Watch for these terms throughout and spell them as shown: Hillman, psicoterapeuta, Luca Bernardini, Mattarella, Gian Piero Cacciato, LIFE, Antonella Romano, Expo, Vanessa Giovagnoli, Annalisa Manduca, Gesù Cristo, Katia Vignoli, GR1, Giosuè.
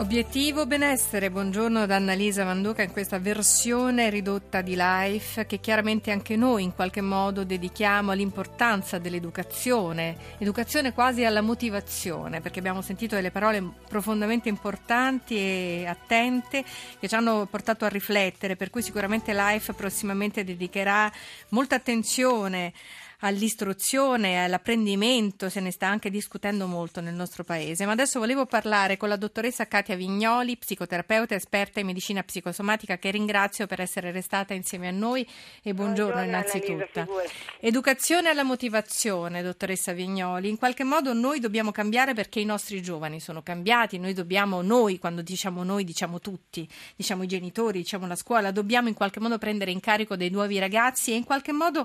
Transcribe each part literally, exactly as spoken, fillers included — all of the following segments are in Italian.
Obiettivo benessere, buongiorno da Annalisa Manduca in questa versione ridotta di LIFE che chiaramente anche noi in qualche modo dedichiamo all'importanza dell'educazione, educazione quasi alla motivazione, perché abbiamo sentito delle parole profondamente importanti e attente che ci hanno portato a riflettere, per cui sicuramente LIFE prossimamente dedicherà molta attenzione all'istruzione, all'apprendimento, se ne sta anche discutendo molto nel nostro paese. Ma adesso volevo parlare con la dottoressa Katia Vignoli, psicoterapeuta esperta in medicina psicosomatica, che ringrazio per essere restata insieme a noi e buongiorno, buongiorno innanzitutto. Educazione alla motivazione, dottoressa Vignoli, in qualche modo noi dobbiamo cambiare perché i nostri giovani sono cambiati, noi dobbiamo, noi, quando diciamo noi diciamo tutti, diciamo i genitori, diciamo la scuola, dobbiamo in qualche modo prendere in carico dei nuovi ragazzi e in qualche modo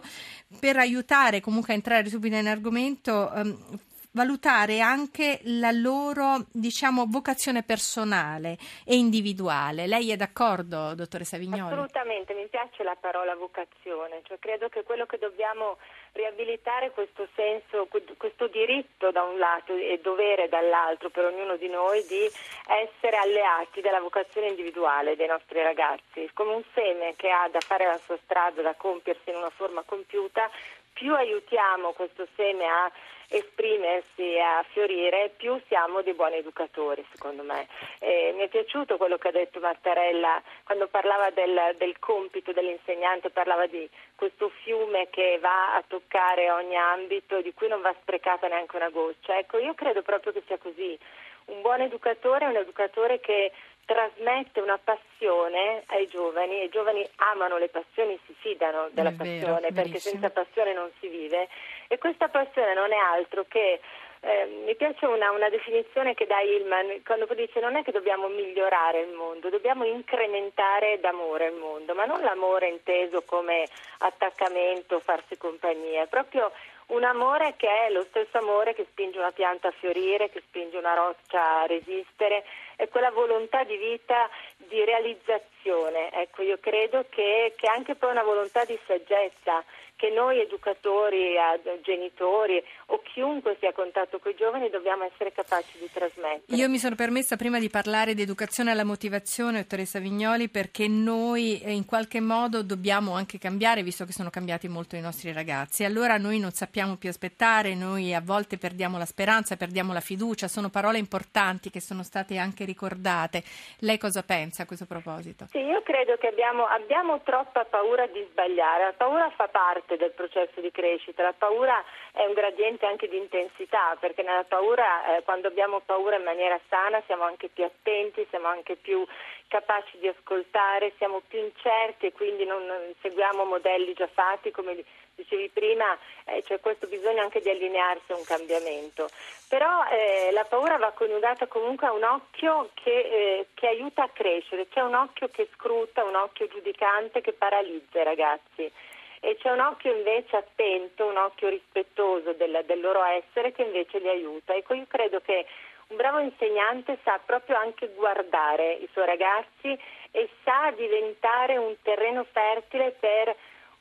per aiutare comunque a entrare subito in argomento, ehm, valutare anche la loro, diciamo, vocazione personale e individuale. Lei è d'accordo, dottoressa Vignoli? Assolutamente, mi piace la parola vocazione, cioè credo che quello che dobbiamo riabilitare, questo senso, questo diritto da un lato e dovere dall'altro per ognuno di noi di essere alleati della vocazione individuale dei nostri ragazzi, come un seme che ha da fare la sua strada, da compiersi in una forma compiuta. Più aiutiamo questo seme a esprimersi e a fiorire, più siamo dei buoni educatori, secondo me. Eh, mi è piaciuto quello che ha detto Mattarella quando parlava del, del compito dell'insegnante, parlava di questo fiume che va a toccare ogni ambito e di cui non va sprecata neanche una goccia. Ecco, io credo proprio che sia così. Un buon educatore è un educatore che trasmette una passione ai giovani, e i giovani amano le passioni, si fidano della vero, passione, verissimo. Perché senza passione non si vive, e questa passione non è altro che, eh, mi piace una, una definizione che dà Hillman, quando dice non è che dobbiamo migliorare il mondo, dobbiamo incrementare d'amore il mondo, ma non l'amore inteso come attaccamento, farsi compagnia, proprio un amore che è lo stesso amore che spinge una pianta a fiorire, che spinge una roccia a resistere, è quella volontà di vita, di realizzazione. Ecco, io credo che, che anche poi una volontà di saggezza, che noi educatori, genitori o chiunque sia a contatto con i giovani dobbiamo essere capaci di trasmettere. Io mi sono permessa prima di parlare di educazione alla motivazione, dottoressa Vignoli, perché noi in qualche modo dobbiamo anche cambiare, visto che sono cambiati molto i nostri ragazzi. Allora noi non sappiamo più aspettare, noi a volte perdiamo la speranza, perdiamo la fiducia, sono parole importanti che sono state anche ricordate. Lei cosa pensa a questo proposito? Sì, io credo che abbiamo, abbiamo troppa paura di sbagliare, la paura fa parte del processo di crescita, la paura è un gradiente anche di intensità, perché nella paura, eh, quando abbiamo paura in maniera sana siamo anche più attenti, siamo anche più capaci di ascoltare, siamo più incerti e quindi non seguiamo modelli già fatti, come dicevi prima, eh, c'è cioè questo bisogno anche di allinearsi a un cambiamento, però eh, la paura va coniugata comunque a un occhio che, eh, che aiuta a crescere, c'è un occhio che scruta, un occhio giudicante che paralizza i ragazzi. E c'è un occhio invece attento, un occhio rispettoso del, del loro essere che invece li aiuta. Ecco, io credo che un bravo insegnante sa proprio anche guardare i suoi ragazzi e sa diventare un terreno fertile per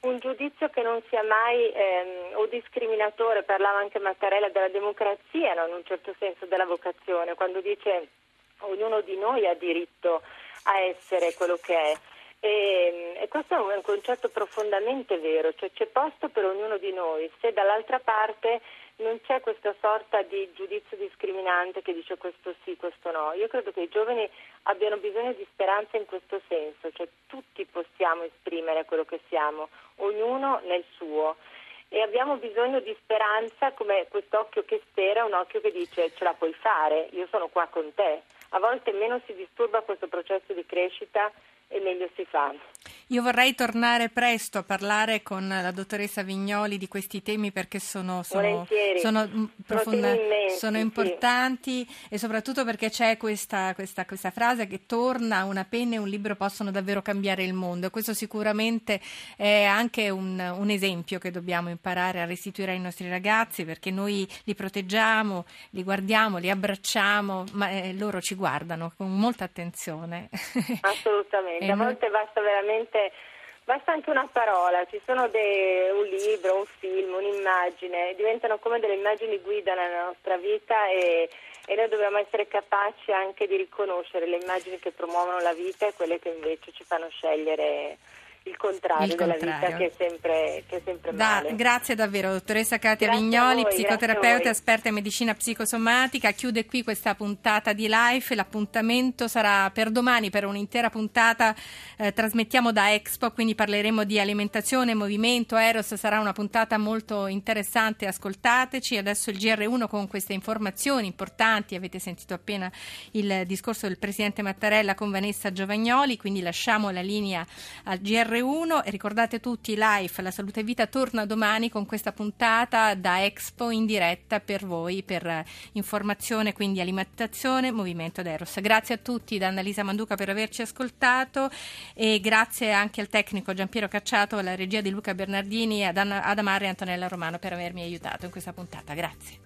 un giudizio che non sia mai ehm, o discriminatore. Parlava anche Mattarella della democrazia, no? In un certo senso della vocazione, quando dice ognuno di noi ha diritto a essere quello che è. E, e questo è un concetto profondamente vero, cioè c'è posto per ognuno di noi, se dall'altra parte non c'è questa sorta di giudizio discriminante che dice questo sì, questo no. Io credo che i giovani abbiano bisogno di speranza in questo senso, cioè tutti possiamo esprimere quello che siamo, ognuno nel suo. E abbiamo bisogno di speranza come quest'occhio che spera, un occhio che dice ce la puoi fare, io sono qua con te. A volte meno si disturba questo processo di crescita e meglio si fa. Io vorrei tornare presto a parlare con la dottoressa Vignoli di questi temi, perché sono, sono, sono, profonda, sono importanti, sì. E soprattutto perché c'è questa, questa, questa frase che torna: una penna e un libro possono davvero cambiare il mondo, e questo sicuramente è anche un, un esempio che dobbiamo imparare a restituire ai nostri ragazzi, perché noi li proteggiamo, li guardiamo, li abbracciamo, ma eh, loro ci guardano con molta attenzione. Assolutamente, a volte basta veramente, basta anche una parola, ci sono dei, un libro, un film, un'immagine, diventano come delle immagini guida nella nostra vita, e, e noi dobbiamo essere capaci anche di riconoscere le immagini che promuovono la vita e quelle che invece ci fanno scegliere il contrario, il contrario della vita, che è sempre, che è sempre male. Da, grazie davvero, dottoressa Katia grazie Vignoli, voi, psicoterapeuta esperta in medicina psicosomatica. Chiude qui questa puntata di Life. L'appuntamento sarà per domani, per un'intera puntata. Eh, trasmettiamo da Expo, quindi parleremo di alimentazione, movimento, Eros. Sarà una puntata molto interessante, ascoltateci. Adesso il G R uno con queste informazioni importanti. Avete sentito appena il discorso del presidente Mattarella con Vanessa Giovagnoli, quindi lasciamo la linea al G R uno. E ricordate tutti, Life, la salute e vita torna domani con questa puntata da Expo in diretta per voi, per informazione, quindi alimentazione, movimento d'Eros. Grazie a tutti da Annalisa Manduca per averci ascoltato, e grazie anche al tecnico Gian Piero Cacciato, alla regia di Luca Bernardini, e ad Anna, ad Amare e Antonella Romano per avermi aiutato in questa puntata. Grazie.